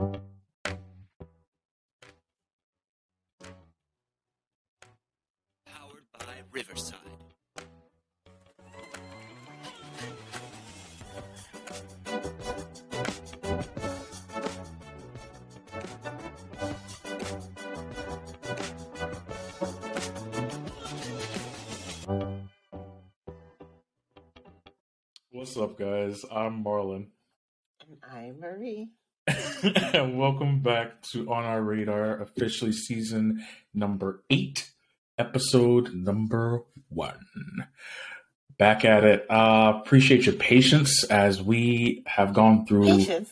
Powered by Riverside. What's up, guys? I'm Marlon. And I'm Marie. And welcome back to On Our Radar, officially season number 8, episode number 1. Back at it. Appreciate your patience as we have gone through... Patience?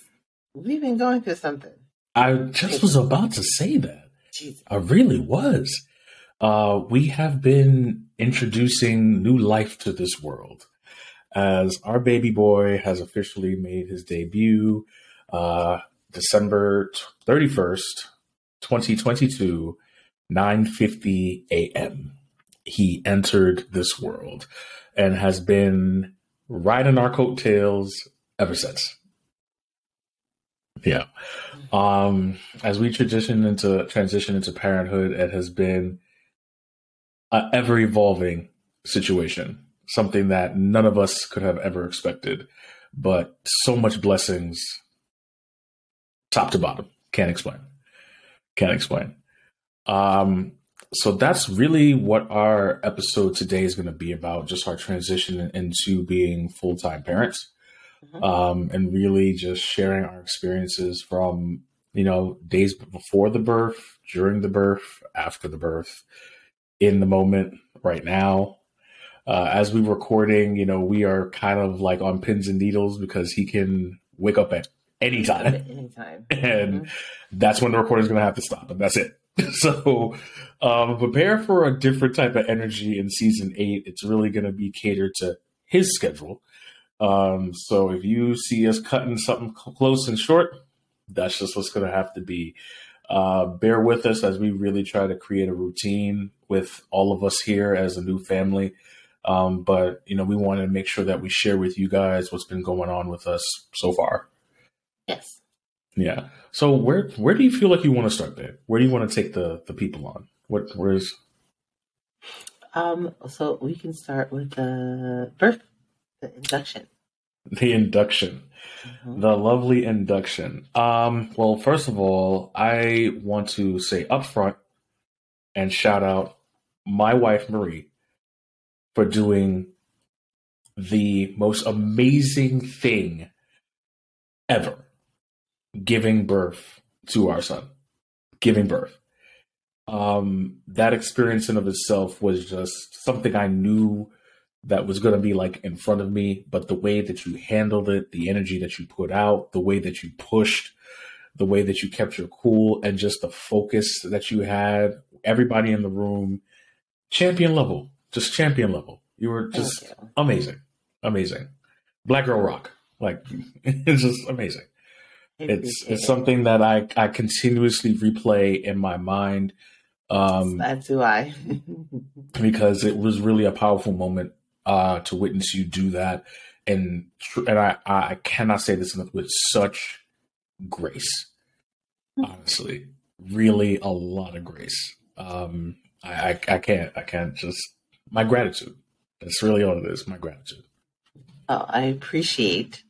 We've been going through something. I just was about to say that. Jesus. I really was. We have been introducing new life to this world, as our baby boy has officially made his debut December 31st, 2022, 9:50 a.m. He entered this world and has been riding our coattails ever since. Yeah. As we transition into parenthood, it has been an ever-evolving situation. Something that none of us could have ever expected, but so much blessings, top to bottom. Can't explain. So that's really what our episode today is going to be about, just our transition into being full-time parents, and really just sharing our experiences from, days before the birth, during the birth, after the birth, in the moment, right now. As we were recording, we are kind of like on pins and needles because he can wake up at any time. And that's when the recording is going to have to stop, and that's it. So prepare for a different type of energy in season 8. It's really going to be catered to his schedule. So if you see us cutting something close and short, that's just what's going to have to be. Bear with us as we really try to create a routine with all of us here as a new family. But, we want to make sure that we share with you guys what's been going on with us so far. Yes. Yeah. So where do you feel like you want to start there? Where do you want to take the people on? Where's? So we can start with the induction. The induction. Mm-hmm. The lovely induction. Well, first of all, I want to say upfront and shout out my wife, Marie, for doing the most amazing thing ever, giving birth to our son, That experience in of itself was just something I knew that was going to be like in front of me, but the way that you handled it, the energy that you put out, the way that you pushed, the way that you kept your cool, and just the focus that you had, everybody in the room, champion level. Just champion level. You were just amazing. Black girl rock. Like, it's just amazing. It's something that I continuously replay in my mind. That's who I. Because it was really a powerful moment to witness you do that. And I cannot say this enough, with such grace, honestly. Really a lot of grace. I can't just... My gratitude. That's really all it is, my gratitude. Oh, I appreciate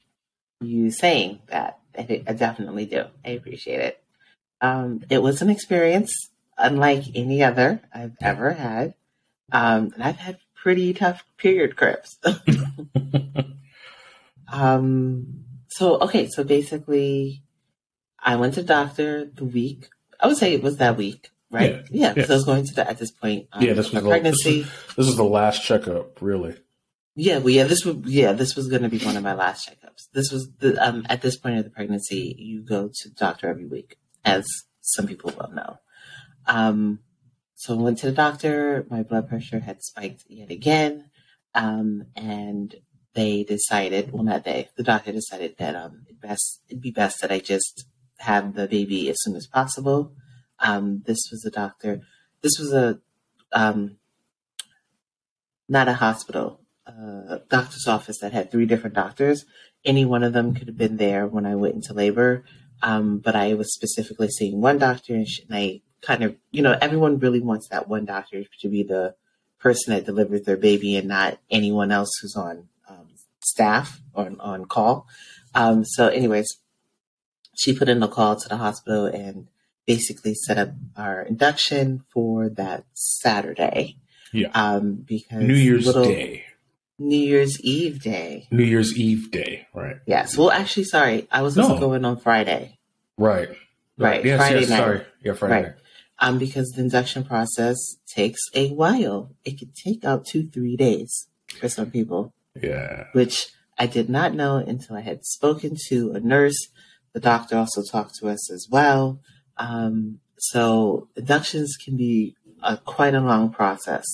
you saying that. I definitely do. I appreciate it. It was an experience unlike any other I've ever had. And I've had pretty tough period cramps. So basically, I went to the doctor the week. I would say it was that week. Right? Yeah. Because I was going to that at this point. This was pregnancy. This was the last checkup, really. This was going to be one of my last checkups. This was the at this point of the pregnancy, you go to the doctor every week, as some people well know. So I went to the doctor. My blood pressure had spiked yet again, and they decided. Well, not they. The doctor decided that it'd be best that I just have the baby as soon as possible. Not a hospital, a doctor's office that had 3 different doctors. Any one of them could have been there when I went into labor. But I was specifically seeing one doctor, and I kind of, you know, everyone really wants that one doctor to be the person that delivers their baby and not anyone else who's on staff on call. So anyways, she put in a call to the hospital and basically set up our induction for that Saturday. Yeah. Because New Year's Eve day, right? Yes. Well, actually, sorry, I was supposed to go in on Friday. Right. Yes, Friday night. Sorry. Yeah, Friday night. Because the induction process takes a while. It could take out 2-3 days for some people. Yeah. Which I did not know until I had spoken to a nurse. The doctor also talked to us as well. So inductions can be quite a long process.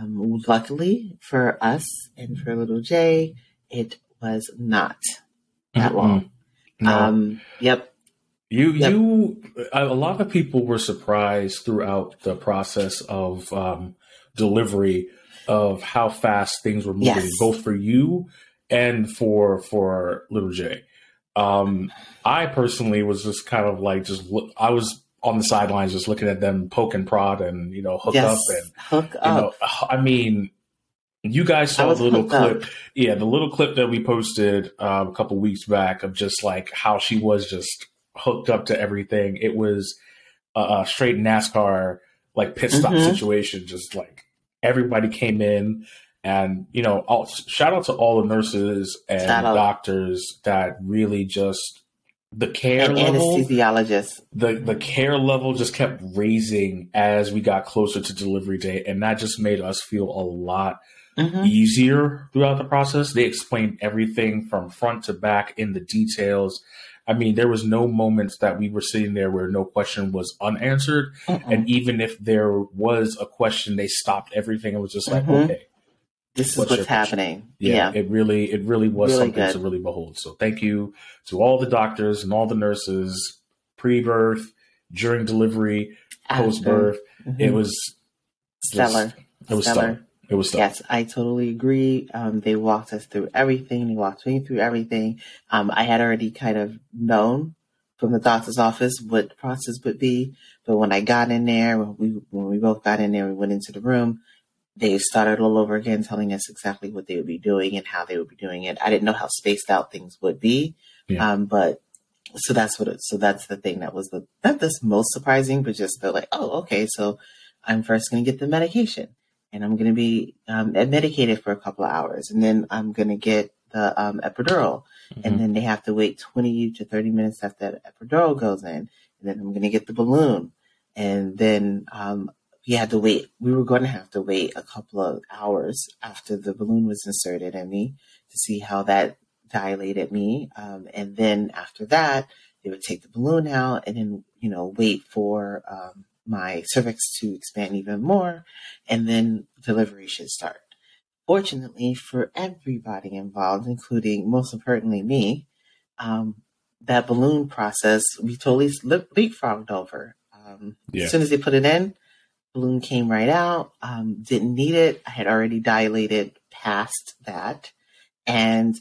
Luckily for us and for little Jay, it was not that long. No. Yep. A lot of people were surprised throughout the process of delivery of how fast things were moving, both for you and for little Jay. I personally was just kind of like, I was on the sidelines, just looking at them poke and prod and, you know, hook up. I mean, you guys saw the little clip. Yeah. The little clip that we posted a couple weeks back of just like how she was just hooked up to everything. It was a straight NASCAR, like pit stop situation. Just like everybody came in and, you know, shout out to all the nurses and doctors that really just, the care level, anesthesiologist. The care level just kept raising as we got closer to delivery day, and that just made us feel a lot easier throughout the process. They explained everything from front to back in the details. I mean, there was no moments that we were sitting there where no question was unanswered, and even if there was a question, they stopped everything and was just like, okay, this is what's happening. Yeah, it really was really something good to really behold. So thank you to all the doctors and all the nurses, pre-birth, during delivery, post-birth. It was stellar. It was stellar. Yes, I totally agree. They walked us through everything. They walked me through everything. I had already kind of known from the doctor's office what the process would be. But when I got in there, when we both got in there, we went into the room. They started all over again, telling us exactly what they would be doing and how they would be doing it. I didn't know how spaced out things would be, but so that's the thing that was not the most surprising, but just the like, oh, okay, so I'm first going to get the medication, and I'm going to be medicated for a couple of hours, and then I'm going to get the epidural, and then they have to wait 20 to 30 minutes after that epidural goes in, and then I'm going to get the balloon, and then we were going to have to wait a couple of hours after the balloon was inserted in me to see how that dilated me. And then after that, they would take the balloon out and then, you know, wait for my cervix to expand even more. And then delivery should start. Fortunately for everybody involved, including most importantly me, that balloon process, we totally leapfrogged over. As soon as they put it in, balloon came right out, didn't need it. I had already dilated past that. And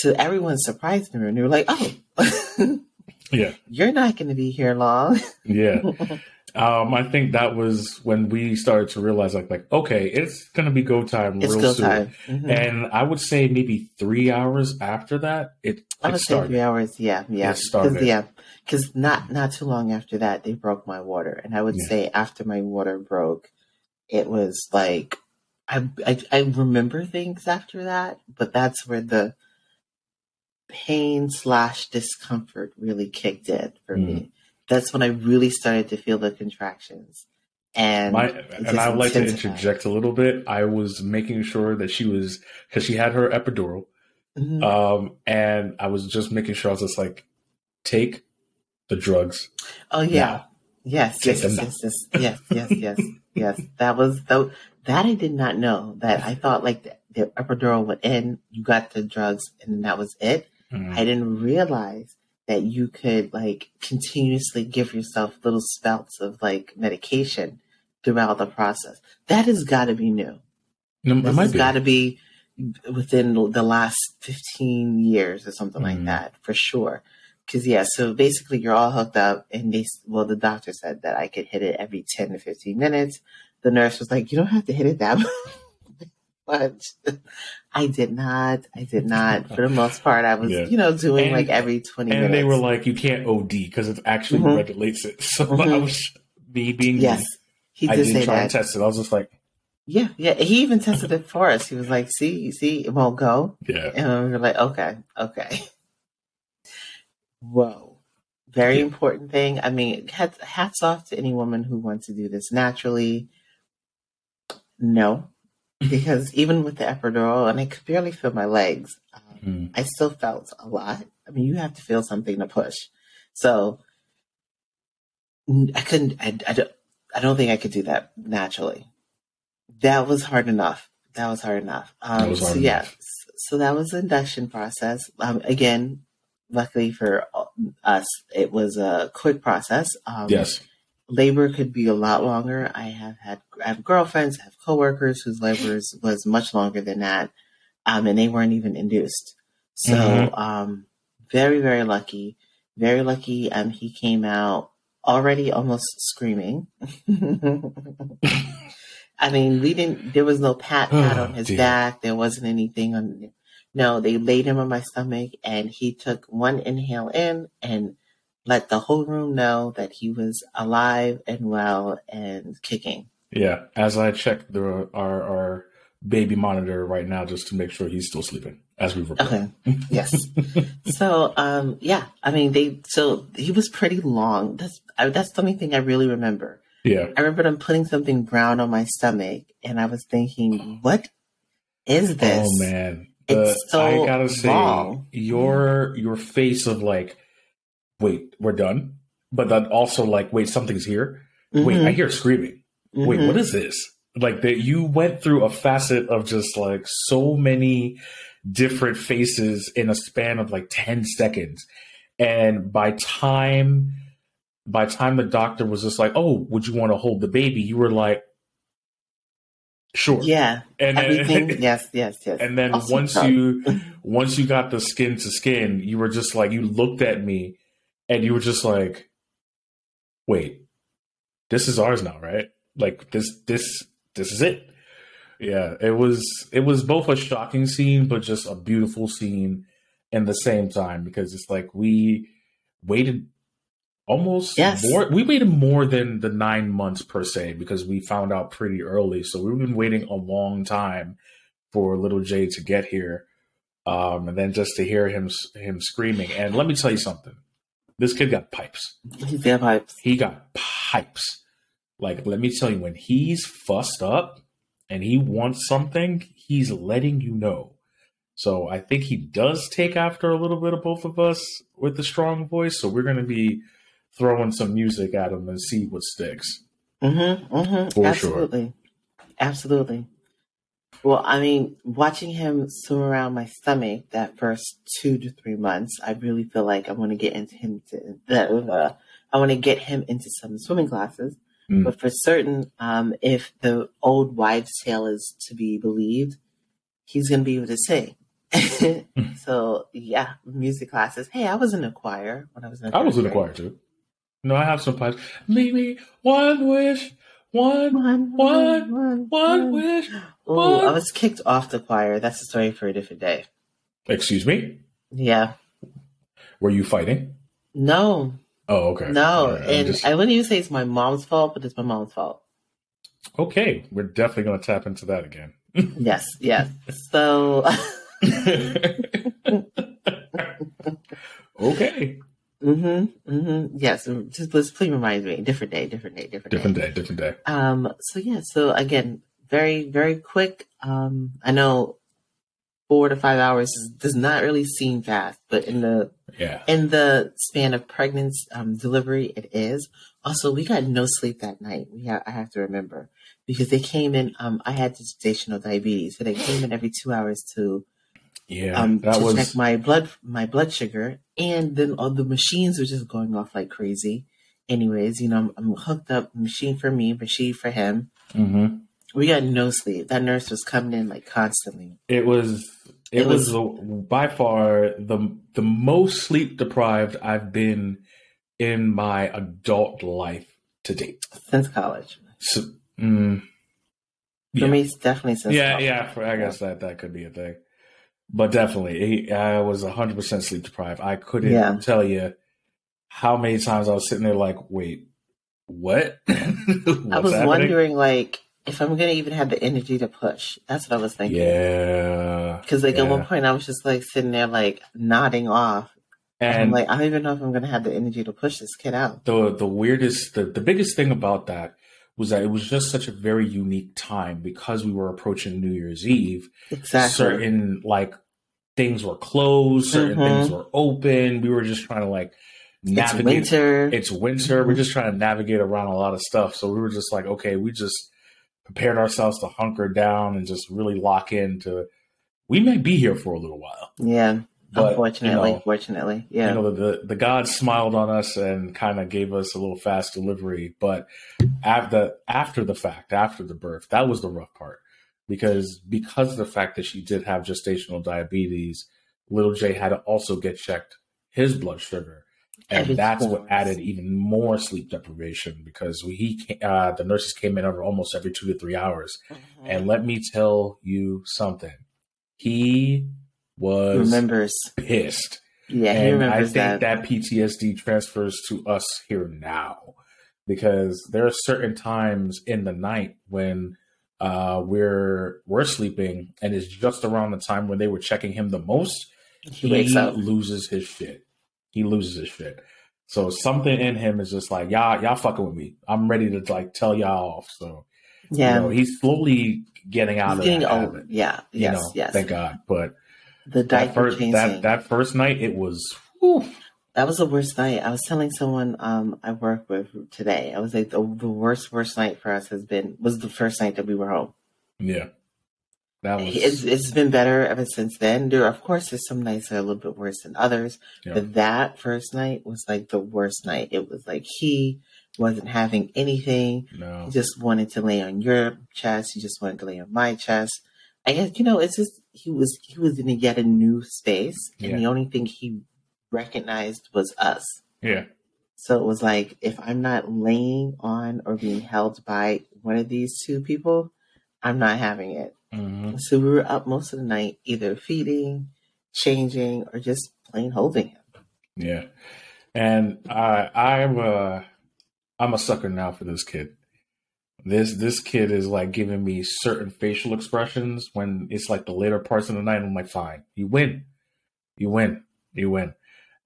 to everyone's surprise, they were like, oh, you're not going to be here long. I think that was when we started to realize like, okay, it's going to be go time real soon. And I would say maybe 3 hours after that, it started. 3 hours. Yeah. It started. Because not too long after that, they broke my water. And I would say after my water broke, it was like, I remember things after that, but that's where the pain / discomfort really kicked in for me. That's when I really started to feel the contractions. And I would like to interject a little bit. I was making sure that because she had her epidural. And I was just making sure, I was just like, take the drugs. Oh yeah. Yes. That I did not know that. I thought like the epidural went in, you got the drugs, and that was it. I didn't realize that you could like continuously give yourself little spouts of like medication throughout the process. That has got to be new. It's got to be within the last 15 years or something like that for sure. Because, yeah, so basically you're all hooked up and the doctor said that I could hit it every 10 to 15 minutes. The nurse was like, you don't have to hit it that much. I did not. For the most part, I was, doing like every 20 minutes. And they were like, you can't OD because it actually regulates it. So I was, me being yes, he did I didn't try that. And test it. I was just like. Yeah. He even tested it for us. He was like, see, it won't go. Yeah. And we were like, okay. Whoa. Very important thing. I mean, hats off to any woman who wants to do this naturally. No, because even with the epidural, and I could barely feel my legs, I still felt a lot. I mean, you have to feel something to push. So I don't think I could do that naturally. That was hard enough. So that was the induction process. Again, luckily for us, it was a quick process. Yes. Labor could be a lot longer. I have girlfriends, I have coworkers whose labor was much longer than that. And they weren't even induced. So, very, very lucky. Very lucky. He came out already almost screaming. I mean, there was no pat on his back. There wasn't anything on. No, they laid him on my stomach and he took one inhale in and let the whole room know that he was alive and well and kicking. Yeah. As I check our baby monitor right now, just to make sure he's still sleeping as we record. Okay. Yes. So, I mean, he was pretty long. That's the only thing I really remember. Yeah. I remember them putting something brown on my stomach and I was thinking, what is this? Oh man. It's so I gotta say, wrong. Your face of like, wait, we're done, but then also like, wait, something's here. Mm-hmm. Wait, I hear screaming. Mm-hmm. Wait, what is this? Like that you went through a facet of just like so many different faces in a span of like 10 seconds, and by time the doctor was just like, oh, would you want to hold the baby? You were like. Sure. Yeah. And everything. Then, yes. And then awesome. once you got the skin to skin, you were just like, you looked at me and you were just like, wait, this is ours now, right? Like this is it. Yeah. It was both a shocking scene, but just a beautiful scene in the same time, because it's like, we waited we waited more than the 9 months per se, because we found out pretty early. So we've been waiting a long time for little Jay to get here. And then just to hear him screaming. And let me tell you something. This kid got pipes. He got pipes. Like, let me tell you, when he's fussed up and he wants something, he's letting you know. So I think he does take after a little bit of both of us with a strong voice. So we're going to be throwing some music at him and see what sticks. Mm-hmm, mm-hmm. For absolutely. Sure. Absolutely. Well, I mean, watching him swim around my stomach that first 2 to 3 months, I really feel like I want to get him into some swimming classes. Mm. But for certain, if the old wives' tale is to be believed, he's going to be able to sing. So yeah, music classes. Hey, I was in a choir when I was in. I was in a choir too. No, I have some pipes. Maybe one wish, one wish. Ooh, I was kicked off the choir. That's a story for a different day. Excuse me? Yeah. Were you fighting? No. Oh, okay. No, right, and I wouldn't even say it's my mom's fault, but it's my mom's fault. Okay, we're definitely going to tap into that again. Yes. So. Okay. Mm-hmm. Mm-hmm. Yes. Just please remind me. Different day. So yeah. So again, very, very quick. I know 4 to 5 hours does not really seem fast, but in the span of pregnancy, delivery, it is. Also, we got no sleep that night. I have to remember, because they came in. I had gestational diabetes, so they came in every 2 hours to check my blood sugar, and then all the machines were just going off like crazy. Anyways, I'm hooked up, machine for me, machine for him. Mm-hmm. We got no sleep. That nurse was coming in like constantly. It was It was by far the most sleep deprived I've been in my adult life to date. Since college. So, for me, it's definitely since college. Yeah, I guess that could be a thing. But definitely, I was 100% sleep deprived. I couldn't tell you how many times I was sitting there like, wait, what? I was wondering, like, if I'm going to even have the energy to push. That's what I was thinking. Yeah. Because, like, at one point, I was just, like, sitting there, like, nodding off. And I'm like, I don't even know if I'm going to have the energy to push this kid out. The weirdest, the biggest thing about that was that it was just such a very unique time because we were approaching New Year's Eve. Exactly. Certain, like, things were closed. Certain things were open. We were just trying to, like, navigate. It's winter. We're just trying to navigate around a lot of stuff. So we were just like, okay, we just prepared ourselves to hunker down and just really lock into, we may be here for a little while. Yeah. But, fortunately. Yeah. You know, the gods smiled on us and kind of gave us a little fast delivery. But after the birth, that was the rough part. Because of the fact that she did have gestational diabetes, little Jay had to also get checked his blood sugar. And that's what added even more sleep deprivation because the nurses came in over almost every 2 to 3 hours. Mm-hmm. And let me tell you something. He was pissed. Yeah, and he remembers that. I think that PTSD transfers to us here now because there are certain times in the night when we're sleeping and it's just around the time when they were checking him the most. He wakes up. Loses his shit. He loses his shit. So something in him is just like, y'all fucking with me. I'm ready to like tell y'all off. So you know, he's slowly getting out of that habit. Yeah. Yes. You know, yes. Thank God. But that first night, it was. Whew. That was the worst night. I was telling someone I work with today. I was like, the worst night for us was the first night that we were home. Yeah. It's been better ever since then. There, of course, there's some nights that are a little bit worse than others. Yeah. But that first night was like the worst night. It was like he wasn't having anything. No. He just wanted to lay on your chest. He just wanted to lay on my chest. I guess, you know, it's just he was in yet a new space. And the only thing he recognized was us. Yeah. So it was like, if I'm not laying on or being held by one of these two people, I'm not having it. Mm-hmm. So we were up most of the night, either feeding, changing, or just plain holding him. Yeah, and I'm a sucker now for this kid. This kid is like giving me certain facial expressions when it's like the later parts of the night. I'm like, fine, you win,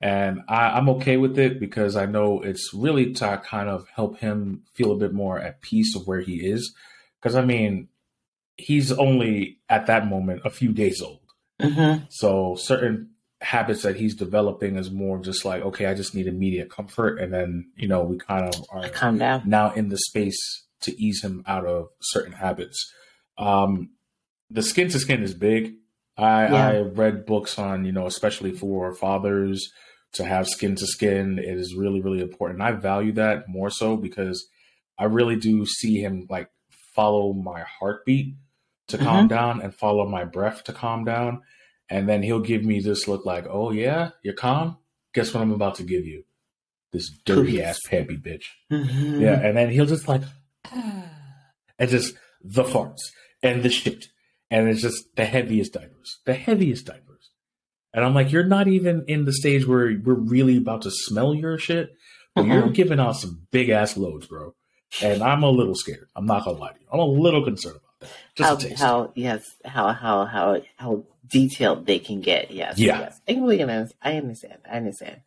and I'm okay with it because I know it's really to kind of help him feel a bit more at peace of where he is. Because I mean. He's only at that moment a few days old. Mm-hmm. So certain habits that he's developing is more just like, okay, I just need immediate comfort. And then, you know, we kind of are now in the space to ease him out of certain habits. The skin to skin is big. I read books on, you know, especially for fathers to have skin to skin. It is really, really important. I value that more so because I really do see him like follow my heartbeat to calm down and follow my breath to calm down. And then he'll give me this look like, oh yeah, you're calm? Guess what I'm about to give you? This dirty ass pappy bitch. Mm-hmm. Yeah. And then he'll just like, and just the farts and the shit. And it's just the heaviest diapers. And I'm like, you're not even in the stage where we're really about to smell your shit, but you're giving out some big ass loads, bro. And I'm a little scared. I'm not going to lie to you. I'm a little concerned about that. Just how detailed they can get. Yes. Yeah. Yes. I understand.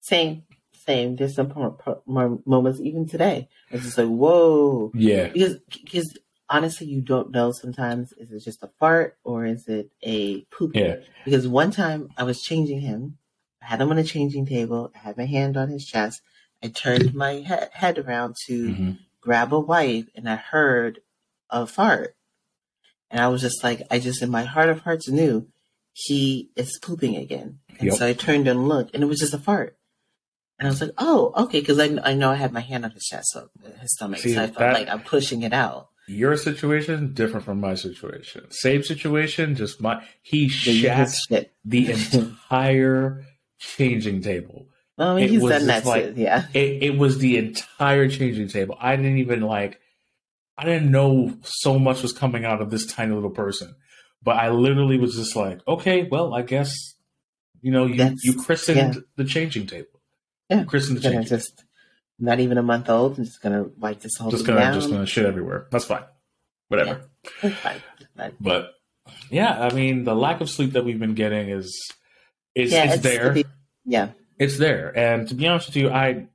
Same. There's some more moments even today. It's just like, whoa. Yeah. Because honestly, you don't know sometimes, is it just a fart or is it a poop? Yeah. Because one time I was changing him. I had him on a changing table. I had my hand on his chest. I turned my head around to grab a wipe, and I heard a fart. And I was just like, in my heart of hearts knew he is pooping again. And so I turned and looked, and it was just a fart. And I was like, oh, okay, because I know I had my hand on his chest, so his stomach. See, so I felt like I'm pushing it out. Your situation different from my situation. Same situation, just my he shat the entire changing table. Oh, he's done that too. Yeah, it was the entire changing table. I didn't even I didn't know so much was coming out of this tiny little person, but I literally was just like, okay, well, I guess you christened the changing table. Yeah, christened the changing table. Not even a month old. I'm just gonna wipe this whole thing down. Just gonna shit everywhere. That's fine. Whatever. Yeah. Fine. But yeah, I mean, the lack of sleep that we've been getting is there. It's there. And to be honest with you, I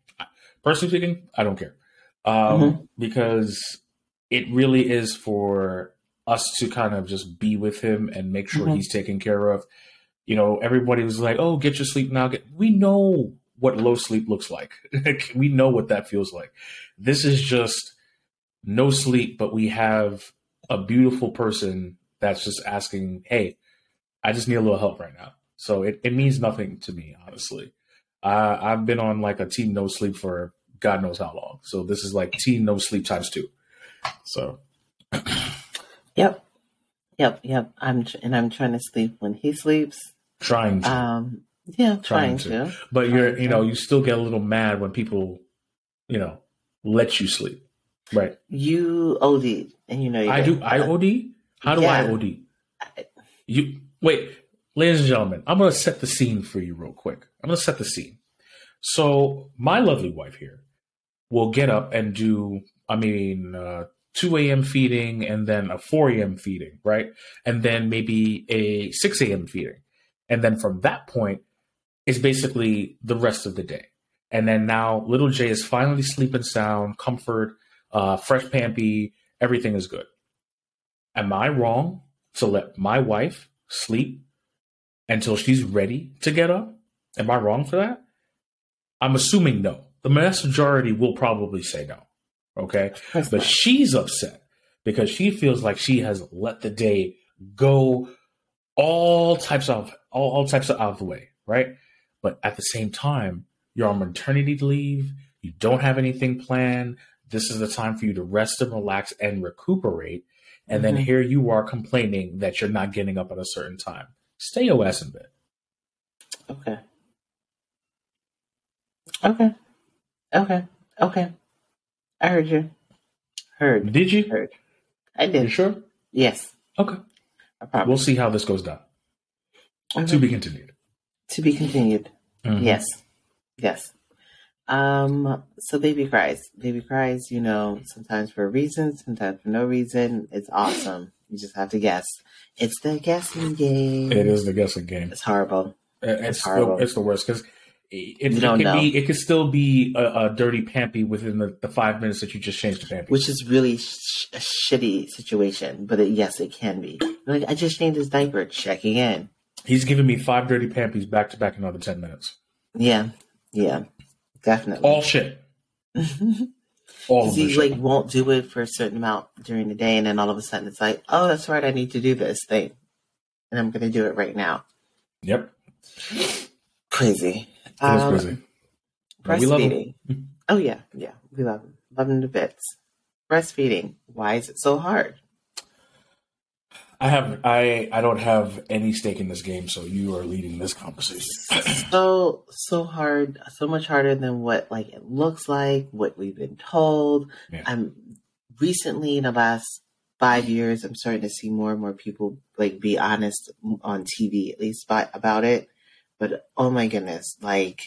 personally speaking, I don't care because it really is for us to kind of just be with him and make sure he's taken care of. You know, everybody was like, "Oh, get your sleep now." We know what low sleep looks like. We know what that feels like. This is just no sleep, but we have a beautiful person that's just asking, hey, I just need a little help right now. So it means nothing to me, honestly. I've been on a team no sleep for God knows how long. So this is team no sleep ×2. So. Yep. I'm trying to sleep when he sleeps. Trying to. Yeah, trying to. But you still get a little mad when people, let you sleep, right? You OD, and I OD. How do I OD? Wait, ladies and gentlemen, I'm gonna set the scene for you real quick. So my lovely wife here will get up and do, 2 a.m. feeding, and then a 4 a.m. feeding, right? And then maybe a 6 a.m. feeding, and then from that point. Is basically the rest of the day. And then now little Jay is finally sleeping sound, comfort, fresh pampy, everything is good. Am I wrong to let my wife sleep until she's ready to get up? Am I wrong for that? I'm assuming no. The vast majority will probably say no, okay? But she's upset because she feels like she has let the day go all types of out of the way, right? But at the same time, you're on maternity leave. You don't have anything planned. This is the time for you to rest and relax and recuperate. And then here you are complaining that you're not getting up at a certain time. Stay your ass in bed. Okay. I heard you. Did you? Heard. I did. You sure? Yes. Okay. We'll see how this goes down. Okay. To be continued. Yes. So baby cries, sometimes for a reason, sometimes for no reason. It's awesome. You just have to guess. It's the guessing game. It is the guessing game. It's horrible. It's the worst because it could still be a dirty pampy within the 5 minutes that you just changed the pampy. Which is really a shitty situation, but it can be. I just changed his diaper. Check again. He's giving me 5 dirty pampies back to back in another 10 minutes. Yeah, definitely. All shit. All of he won't do it for a certain amount during the day, and then all of a sudden it's like, oh, that's right, I need to do this thing, and I'm going to do it right now. Yep. Crazy. It is crazy. Breastfeeding. We love him. Oh yeah, we love him. Love him to bits. Breastfeeding. Why is it so hard? I don't have any stake in this game, so you are leading this conversation. so hard, so much harder than what it looks like, what we've been told. Yeah. I'm recently in the last 5 years, I'm starting to see more and more people be honest on TV, at least about it. But oh my goodness, and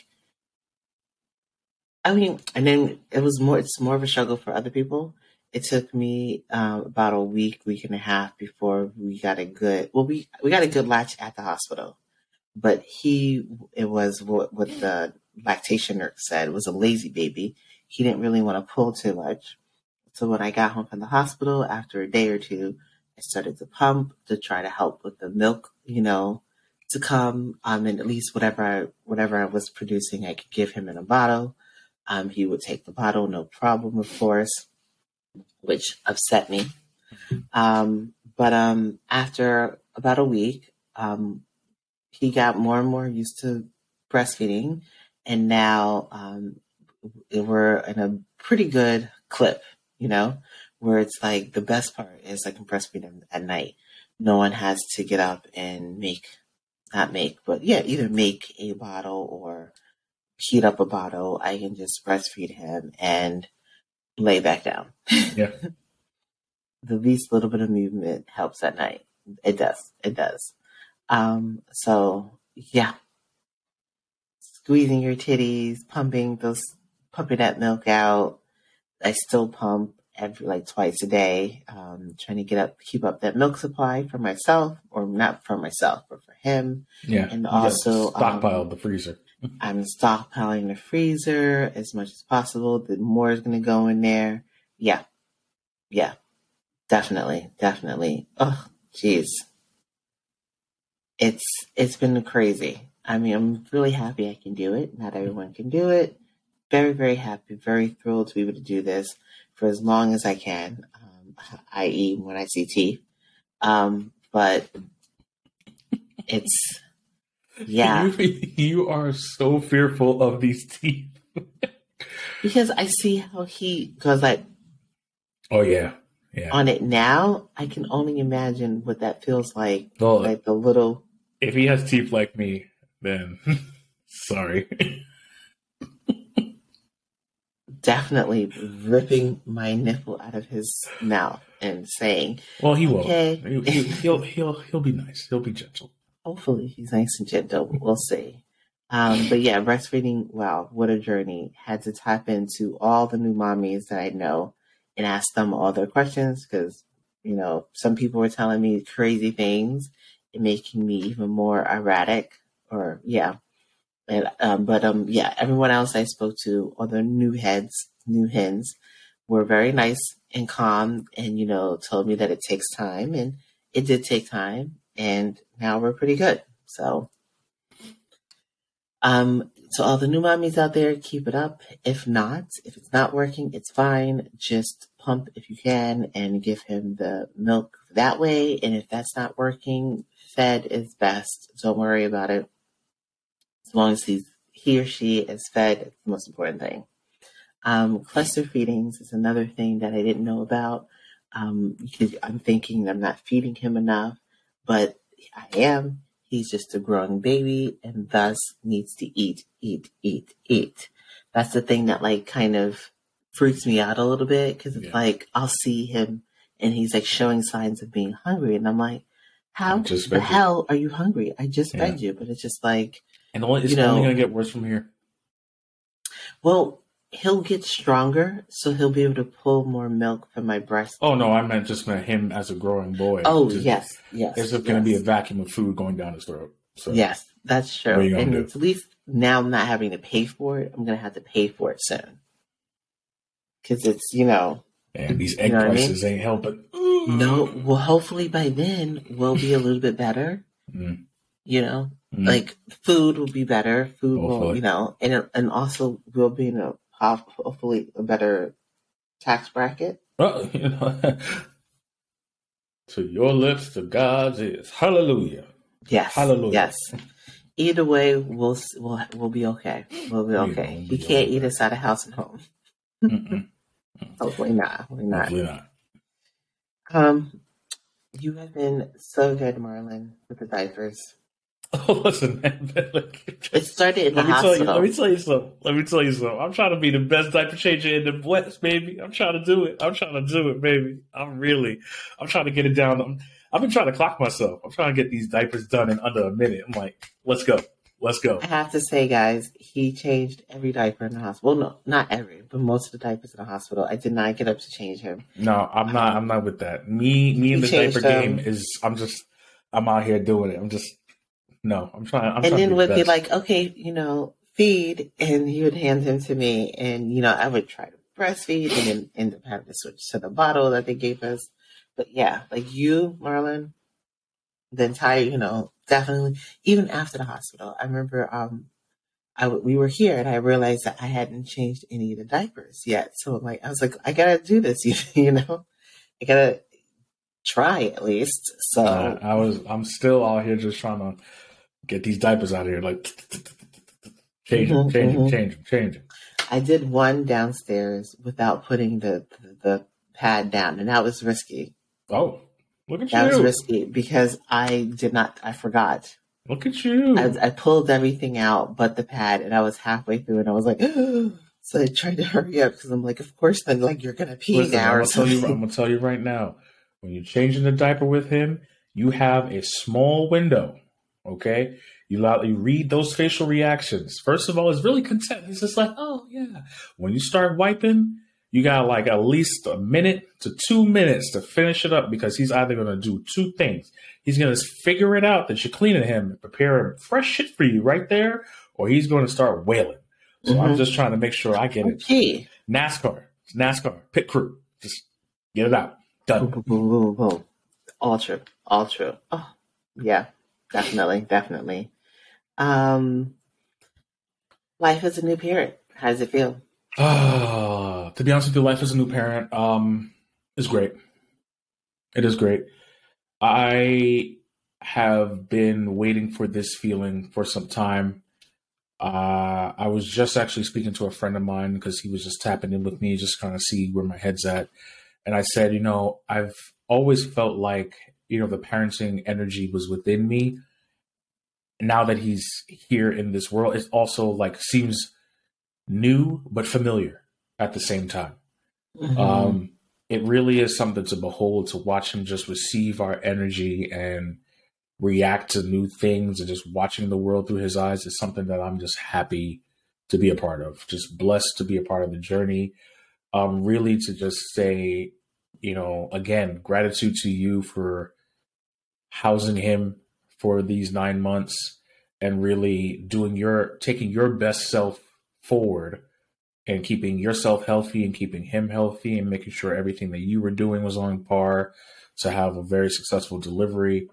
then it's more of a struggle for other people. It took me about a week and a half before we got a good. Well, we got a good latch at the hospital, but it was what the lactation nurse said was a lazy baby. He didn't really want to pull too much. So when I got home from the hospital after a day or two, I started to pump to try to help with the milk, to come. And at least whatever I was producing, I could give him in a bottle. He would take the bottle, no problem, of course. Which upset me. But after about a week, he got more and more used to breastfeeding. And now we're in a pretty good clip, where it's like the best part is like compressed freedom at night. No one has to get up and either make a bottle or heat up a bottle. I can just breastfeed him and lay back down. Yeah. The least little bit of movement helps at night. It does. It does. So yeah. Squeezing your titties, pumping that milk out. I still pump twice a day, trying to keep up that milk supply for myself, or not for myself, but for him. Yeah. And also stockpile the freezer. I'm stockpiling the freezer as much as possible. The more is going to go in there. Yeah. Yeah. Definitely. Definitely. Oh, geez. It's been crazy. I mean, I'm really happy I can do it. Not everyone can do it. Very, very happy, very thrilled to be able to do this for as long as I can, i.e. when I see teeth. But it's, yeah. You are so fearful of these teeth. Because I see how he goes like, oh, yeah. Yeah. On it now, I can only imagine what that feels like. Oh, like the little... If he has teeth like me, then sorry. Definitely ripping my nipple out of his mouth and saying, "Well, he won't. Okay. He'll be nice. He'll be gentle. Hopefully, he's nice and gentle. We'll see." But yeah, breastfeeding. Wow, what a journey! Had to tap into all the new mommies that I know and ask them all their questions because some people were telling me crazy things. Making me even more erratic, everyone else I spoke to, other new hens, were very nice and calm, and told me that it takes time, and it did take time, and now we're pretty good. So, to all the new mommies out there, keep it up. If not, if it's not working, it's fine. Just pump if you can, and give him the milk that way. And if that's not working, fed is best. Don't worry about it. As long as he or she is fed, it's the most important thing. Cluster feedings is another thing that I didn't know about. Because I'm thinking I'm not feeding him enough, but I am. He's just a growing baby and thus needs to eat. That's the thing that kind of freaks me out a little bit because it's I'll see him and he's showing signs of being hungry. And I'm like, how the hell are you hungry? I just fed you. But it's just like, and it's only going to get worse from here. Well, he'll get stronger, so he'll be able to pull more milk from my breast. Oh, no, I meant just him as a growing boy. Oh, yes. There's going to be a vacuum of food going down his throat. So yes, that's true. And at least now I'm not having to pay for it. I'm going to have to pay for it soon. Because it's, And these egg prices ain't helping. No, well, hopefully by then we'll be a little bit better. Mm. Food will be better. Food hopefully. Will, and also we'll be in hopefully a better tax bracket. Well, to your lips, to God's ears. Hallelujah. Yes. Hallelujah. Yes. Either way, we'll be okay. We'll be okay. He can't eat us out of house and home. Hopefully not. Hopefully not. You have been so good, Marlon, with the diapers. Oh, listen, man. It started in the hospital. Let me tell you something. I'm trying to be the best diaper changer in the West, baby. I'm trying to do it, baby. I'm trying to get it down. I've been trying to clock myself. I'm trying to get these diapers done in under a minute. I'm like, let's go. I have to say, guys, he changed every diaper in the hospital. Well, no, not every, but most of the diapers in the hospital. I did not get up to change him. No, I'm not. I'm not with that. Me and the diaper game is. I'm out here doing it. No, I'm trying. Would be like, okay, feed, and he would hand him to me, and I would try to breastfeed, and then end up having to switch to the bottle that they gave us. But yeah, you, Marlon, the entire, definitely, even after the hospital, I remember we were here, and I realized that I hadn't changed any of the diapers yet. So I was like, I gotta do this, I gotta try at least. So I'm still out here just trying to get these diapers out of here. Change them. I did one downstairs without putting the pad down, and that was risky. Oh, look at you. That was risky because I forgot. Look at you. I pulled everything out but the pad, and I was halfway through, and I was like, so I tried to hurry up because I'm like, of course, then like you're going to pee now or something. I'm going to tell you right now, when you're changing the diaper with him, you have a small window, okay? You read those facial reactions. First of all, it's really content. It's just like, oh, yeah. When you start wiping, you got like at least a minute to 2 minutes to finish it up because he's either going to do two things. He's going to figure it out that you're cleaning him and preparing fresh shit for you right there, or he's going to start wailing. So I'm just trying to make sure I get it. NASCAR, pit crew. Just get it out. Done. Boom, boom, boom, boom, boom. All true. Oh, yeah, definitely. Life as a new parent. How does it feel? To be honest with you, life as a new parent is great. It is great. I have been waiting for this feeling for some time. I was just actually speaking to a friend of mine because he was just tapping in with me, just kind of see where my head's at. And I said, you know, I've always felt like, you know, the parenting energy was within me. Now that he's here in this world, it also like seems new, but familiar at the same time. Mm-hmm. It really is something to behold, to watch him just receive our energy and react to new things, and just watching the world through his eyes is something that I'm just happy to be a part of, just blessed to be a part of the journey. Really to just say, you know, again, gratitude to you for housing him for these 9 months and really taking your best self forward and keeping yourself healthy and keeping him healthy and making sure everything that you were doing was on par to have a very successful delivery.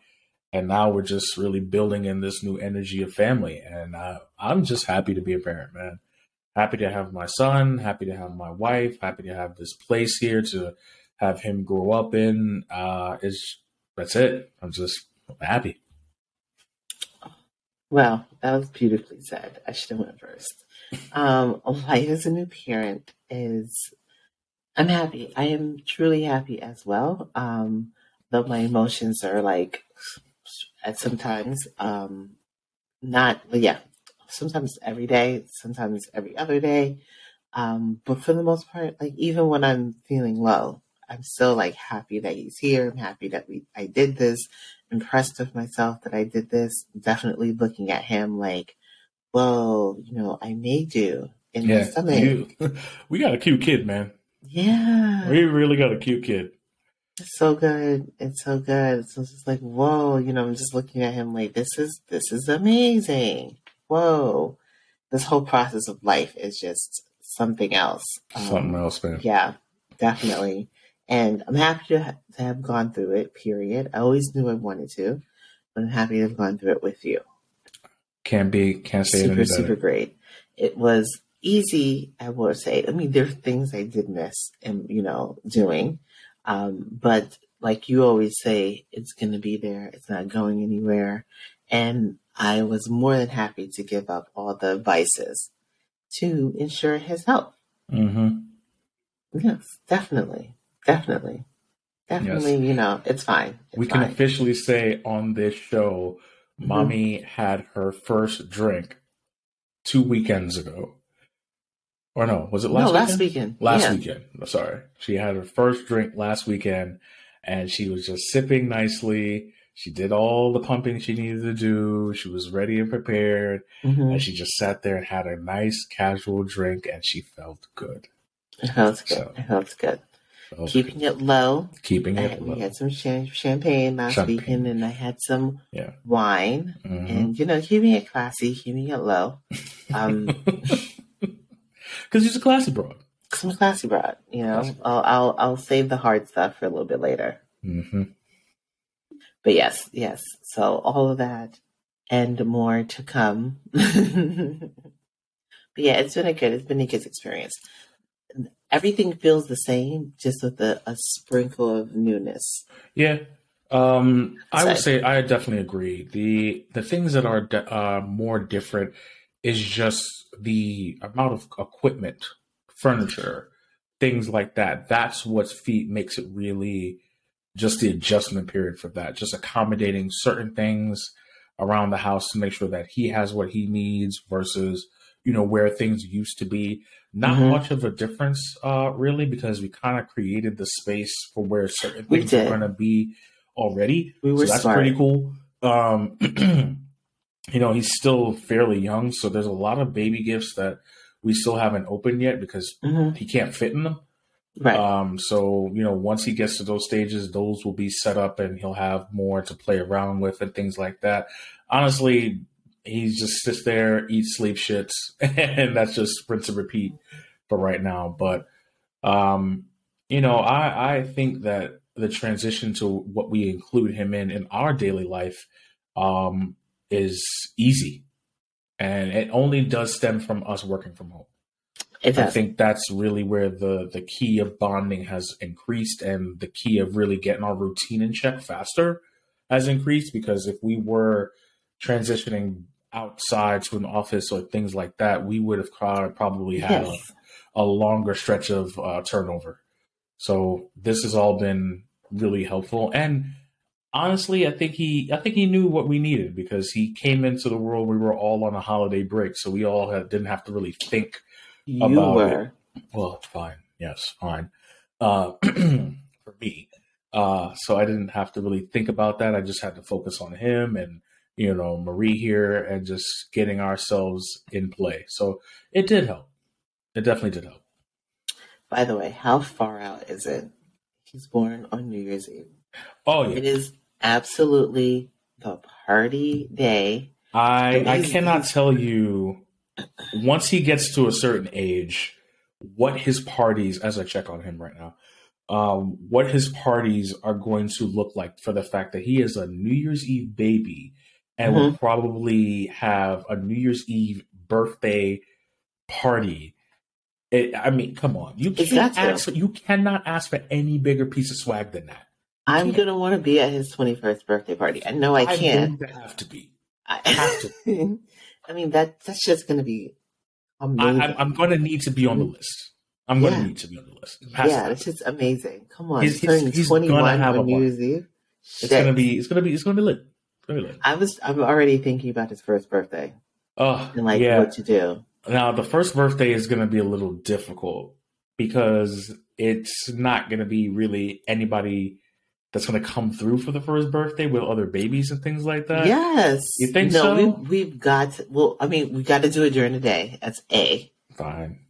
And now we're just really building in this new energy of family. And I'm just happy to be a parent, man. Happy to have my son, happy to have my wife, happy to have this place here to have him grow up in. That's it. I'm just happy. Well, that was beautifully said. I should have went first. Life as a new parent I'm happy. I am truly happy as well. Though my emotions are like at sometimes, sometimes every day, sometimes every other day. But for the most part, like even when I'm feeling low, I'm still like happy that he's here. I'm happy that I did this, impressed with myself that I did this, definitely looking at him like, whoa, you know, I made you in my stomach. We got a cute kid, man. Yeah. We really got a cute kid. It's so good. So it's just like, whoa, you know, I'm just looking at him like, this is amazing. Whoa. This whole process of life is just something else. Something else, man. Yeah, definitely. And I'm happy to have gone through it, period. I always knew I wanted to, but I'm happy to have gone through it with you. Can't say it any better. Super great. It was easy, I will say. I mean, there are things I did miss and, you know, doing. But like you always say, it's going to be there. It's not going anywhere. And I was more than happy to give up all the vices to ensure his health. Mm-hmm. Yes, definitely. Definitely, yes. You know, it's fine. We can officially say on this show, Mommy had her first drink 2 weekends ago. Or no, was it last weekend? Last weekend. I'm sorry. She had her first drink last weekend, and she was just sipping nicely. She did all the pumping she needed to do. She was ready and prepared. Mm-hmm. And she just sat there and had a nice casual drink, and she felt good. It felt good. Keeping it low. We had some champagne last weekend, and I had some wine. Mm-hmm. And, you know, keeping it classy, keeping it low. Because he's a classy broad. I'm a classy broad, you know. I'll save the hard stuff for a little bit later. Mm-hmm. But yes. So all of that and more to come. But yeah, it's been a good experience. Everything feels the same, just with a sprinkle of newness. Yeah, I would say I definitely agree. The things that are more different is just the amount of equipment, furniture, things like that. That's what feed makes it really just the adjustment period for that, just accommodating certain things around the house to make sure that he has what he needs versus, you know, where things used to be. Not much of a difference, really, because we kind of created the space for where certain things are going to be already. We were so that's smart. Pretty cool. You know, he's still fairly young, so there's a lot of baby gifts that we still haven't opened yet because he can't fit in them. Right. So, you know, once he gets to those stages, those will be set up and he'll have more to play around with and things like that. Honestly, he just sits there, eats, sleep, shits, and that's just rinse and repeat for right now. But, you know, I think that the transition to what we include him in our daily life is easy. And it only does stem from us working from home. I think that's really where the key of bonding has increased, and the key of really getting our routine in check faster has increased, because if we were transitioning outside to an office or things like that, we would have probably had a longer stretch of turnover. So this has all been really helpful. And honestly, I think he knew what we needed, because he came into the world, we were all on a holiday break, so we all didn't have to really think. Well, fine. Yes, fine. For me. So I didn't have to really think about that. I just had to focus on him and, you know, Marie here, and just getting ourselves in play. So it did help. It definitely did help. By the way, how far out is it? He's born on New Year's Eve. Oh, yeah. It is absolutely the party day. I cannot tell you. Once he gets to a certain age, what his parties, as I check on him right now, what his parties are going to look like, for the fact that he is a New Year's Eve baby and will probably have a New Year's Eve birthday party. I mean, come on. You cannot ask for any bigger piece of swag than that. I'm going to want to be at his 21st birthday party. I know I can't. I have to be. I have to be. I mean, that's just going to be amazing. I'm going to need to be on the list. I'm going to need to be on the list. Yeah, it's just amazing. Come on, he's 21 on New Year's Eve. It's going to be lit. I'm already thinking about his first birthday. And what to do. Now, the first birthday is going to be a little difficult, because it's not going to be really anybody that's going to come through for the first birthday with other babies and things like that? Yes. You think so? No, we've got to... Well, I mean, we've got to do it during the day. That's A. Fine.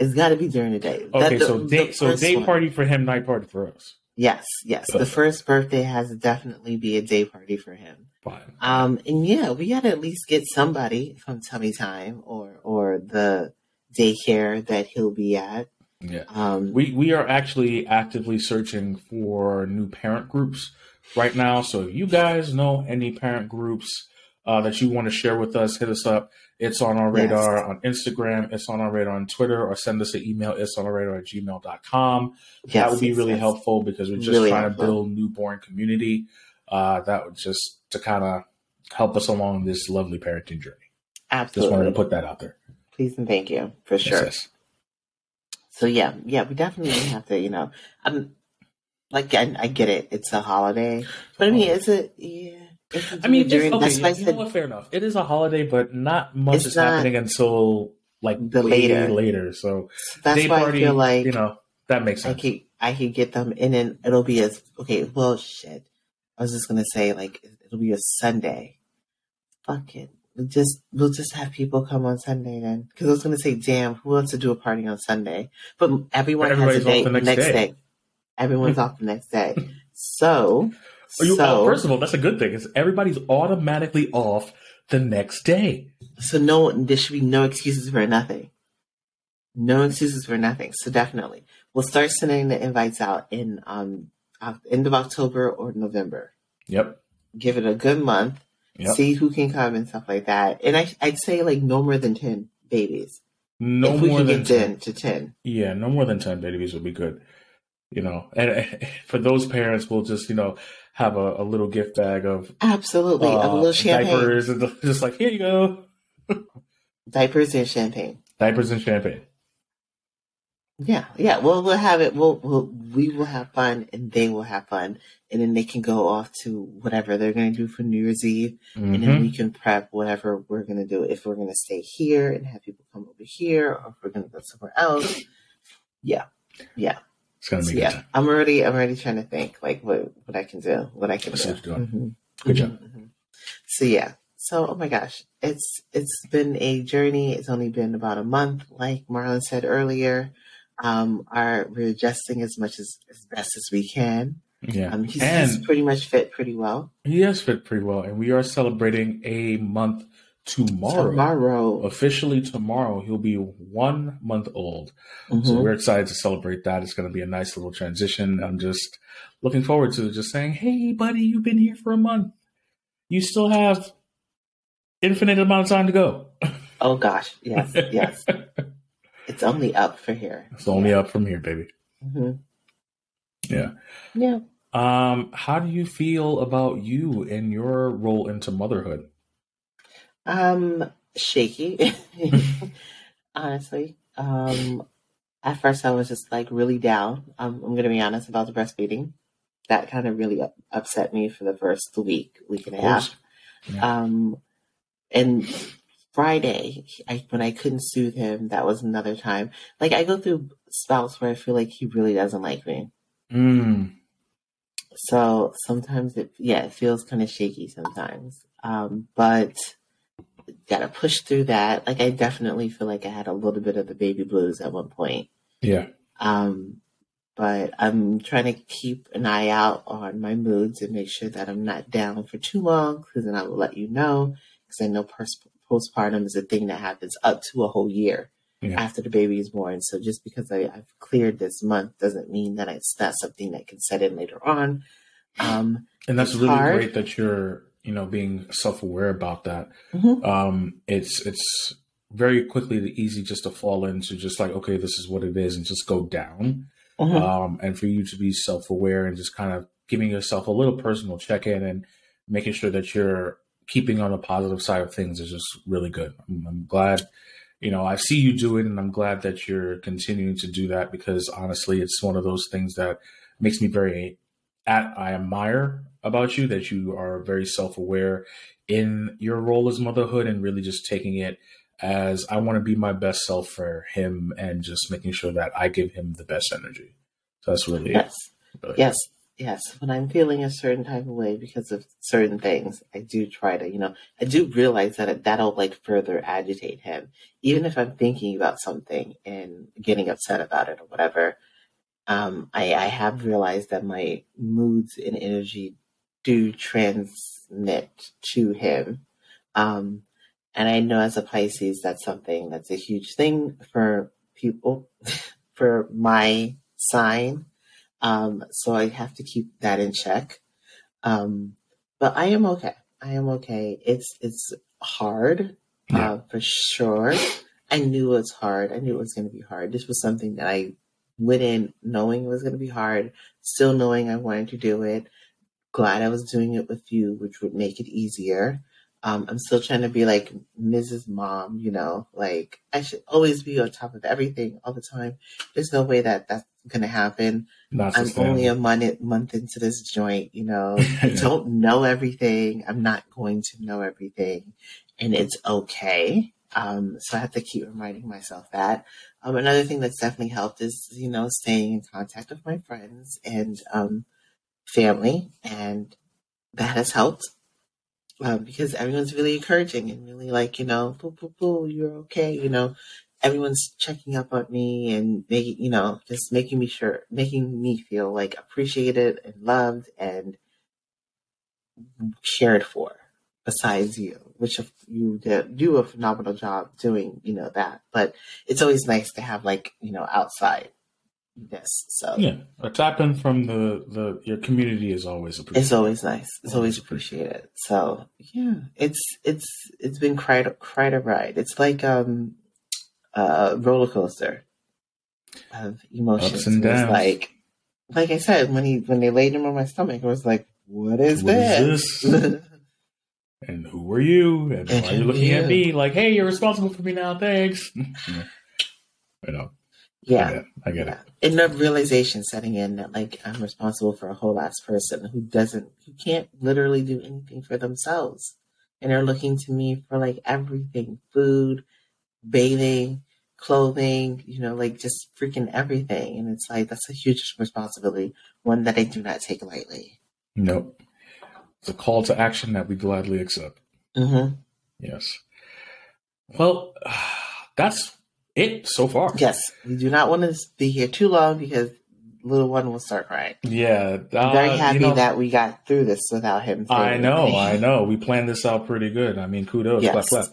It's got to be during the day. Okay, day party for him, night party for us. Yes. Perfect. The first birthday has to definitely be a day party for him. Fine. And yeah, we got to at least get somebody from Tummy Time or the daycare that he'll be at. Yeah, we are actually actively searching for new parent groups right now. So if you guys know any parent groups that you want to share with us, hit us up. It's on our radar on Instagram. It's on our radar on Twitter, or send us an email. It's on our radar at gmail.com. That would be really helpful, because we're just trying to build newborn community. That would just to kind of help us along this lovely parenting journey. Absolutely. Just wanted to put that out there. Please and thank you for sure. Yes. So yeah, we definitely have to, you know, I get it. It's a holiday, but I mean, fair enough. It is a holiday, but not much is happening until like the later. So that's why party, I feel like, you know, that makes sense. I could get them, and then it'll be I was just gonna say, like, it'll be a Sunday. Fuck it. We'll just have people come on Sunday then, because I was going to say, damn, who wants to do a party on Sunday? But everybody's has a date the next day. Everyone's off the next day. So first of all, that's a good thing. Is everybody's automatically off the next day? So there should be no excuses for nothing. So definitely, we'll start sending the invites out in end of October or November. Yep. Give it a good month. Yep. See who can come and stuff like that. And I'd say, like, no more than 10 babies. No more than 10 to 10. Yeah, no more than 10 babies would be good. You know, and for those parents, we'll just, you know, have a little gift bag of a little champagne, diapers, and just like, here you go. Diapers and champagne. Yeah. Well, we'll have it. We will have fun, and they will have fun, and then they can go off to whatever they're going to do for New Year's Eve, mm-hmm. and then we can prep whatever we're going to do. If we're going to stay here and have people come over here, or if we're going to go somewhere else, yeah. It's going to be good. I'm already trying to think like what I can do, what I can do. Mm-hmm. Good job. Mm-hmm. So yeah. So, oh my gosh, it's been a journey. It's only been about a month, like Marlon said earlier. We're adjusting as best as we can. Yeah, he's pretty much fit pretty well. He is fit pretty well, and we are celebrating a month tomorrow. Officially tomorrow, he'll be 1 month old. Mm-hmm. So we're excited to celebrate that. It's going to be a nice little transition. I'm just looking forward to just saying, "Hey, buddy, you've been here for a month. You still have." Infinite amount of time to go. Oh gosh, yes. It's only up from here. It's only up from here, baby. Mm-hmm. Yeah. How do you feel about you and your role into motherhood? Shaky, honestly. At first, I was just like really down. I'm going to be honest about the breastfeeding. That kind of really upset me for the first week and a half. Yeah. And Friday, when I couldn't soothe him, that was another time. Like, I go through spouts where I feel like he really doesn't like me. Mm. So sometimes it feels kind of shaky sometimes. But got to push through that. Like, I definitely feel like I had a little bit of the baby blues at one point. Yeah. But I'm trying to keep an eye out on my moods and make sure that I'm not down for too long, because then I will let you know. Because I know postpartum is a thing that happens up to a whole year after the baby is born. So just because I've cleared this month doesn't mean that it's not something that can set in later on. And that's really hard. Great that you're, being self-aware about that. Mm-hmm. It's very quickly easy just to fall into just like, okay, this is what it is, and just go down. Mm-hmm. And for you to be self-aware and just kind of giving yourself a little personal check-in and making sure that you're keeping on the positive side of things is just really good. I'm glad, I see you do it, and I'm glad that you're continuing to do that, because honestly, it's one of those things that makes me I admire about you, that you are very self-aware in your role as motherhood, and really just taking it as I want to be my best self for him, and just making sure that I give him the best energy. So that's really Yes. Yes, when I'm feeling a certain type of way because of certain things, I do try to, I do realize that that'll like further agitate him. Even if I'm thinking about something and getting upset about it or whatever, I have realized that my moods and energy do transmit to him. And I know as a Pisces, that's something that's a huge thing for people, for my sign. So I have to keep that in check. But I am okay. It's hard, for sure. I knew it was hard. I knew it was going to be hard. This was something that I went in knowing it was going to be hard, still knowing I wanted to do it. Glad I was doing it with you, which would make it easier. I'm still trying to be like Mrs. Mom, like I should always be on top of everything all the time. There's no way that that's going to happen. I'm only a month into this joint, I don't know everything. I'm not going to know everything, and it's okay. So I have to keep reminding myself that. Another thing that's definitely helped is, staying in contact with my friends and family, and that has helped. Because everyone's really encouraging and really like, boo, boo, boo, you're okay. Everyone's checking up on me and making, just making me feel like appreciated and loved and cared for besides you, which you do a phenomenal job doing, that, but it's always nice to have like, outside this. So yeah, a tap in from your community is always appreciated. It's always nice. It's always appreciated. So yeah, it's been quite a ride. It's like a roller coaster of emotions. Ups and downs. Like I said, when they laid him on my stomach, I was like, "What is this? And who are you? And why are you looking at me? Like, hey, you're responsible for me now. Thanks." Yeah. I get it. And the realization setting in that, like, I'm responsible for a whole ass person who can't literally do anything for themselves. And they're looking to me for, like, everything, food, bathing, clothing, you know, like, just freaking everything. And it's like, that's a huge responsibility, one that I do not take lightly. Nope. It's a call to action that we gladly accept. Mm-hmm. Yes. Well, that's it so far. Yes. You do not want to be here too long because little one will start crying. Yeah. I'm very happy that we got through this without him. I know. We planned this out pretty good. I mean, kudos. Yes. Clap, clap.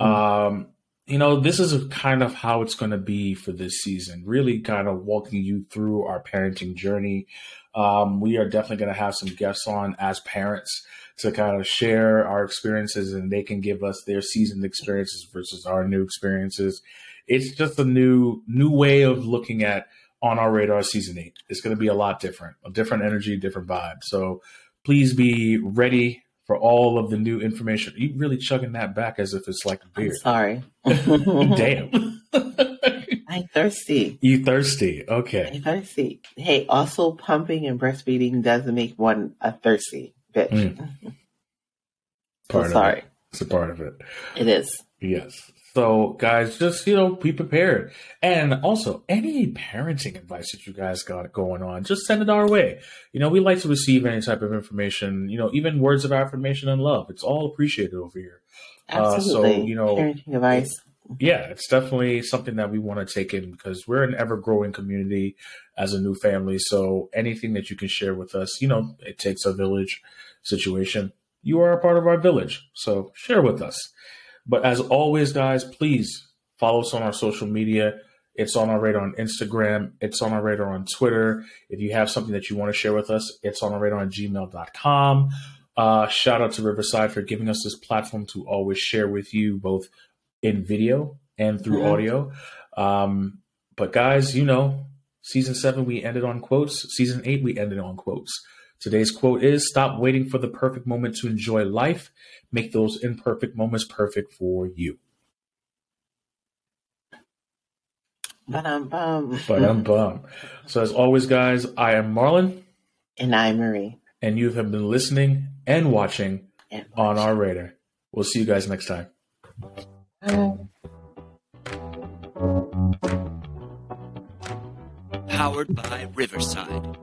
Mm-hmm. You know, this is kind of how it's going to be for this season, really kind of walking you through our parenting journey. We are definitely going to have some guests on as parents to kind of share our experiences, and they can give us their seasoned experiences versus our new experiences. It's just a new way of looking at On Our Radar Season 8. It's going to be a lot different, a different energy, different vibe. So please be ready for all of the new information. You're really chugging that back as if it's like a beer. I'm sorry. Damn. I'm thirsty. You thirsty. Okay. I'm thirsty. Hey, also pumping and breastfeeding doesn't make one a thirsty bitch. Mm. Sorry. It's a part of it. It is. Yes. So guys, just, you know, be prepared. And also, any parenting advice that you guys got going on, just send it our way. You know, we like to receive any type of information, you know, even words of affirmation and love. It's all appreciated over here. Absolutely. So, you know, parenting advice. Yeah, it's definitely something that we want to take in because we're an ever-growing community as a new family. So anything that you can share with us, you know, it takes a village situation. You are a part of our village, so share with us. But as always, guys, please follow us on our social media. It's On Our Radar on Instagram. It's On Our Radar on Twitter. If you have something that you want to share with us, it's On Our Radar on gmail.com. Shout out to Riverside for giving us this platform to always share with you, both in video and through audio. But guys, you know, season 7, we ended on quotes. Season 8, we ended on quotes. Today's quote is, stop waiting for the perfect moment to enjoy life. Make those imperfect moments perfect for you. Ba-dum-bum. So as always, guys, I am Marlon. And I'm Marie. And you have been listening and watching On Our Radar. We'll see you guys next time. Powered by Riverside.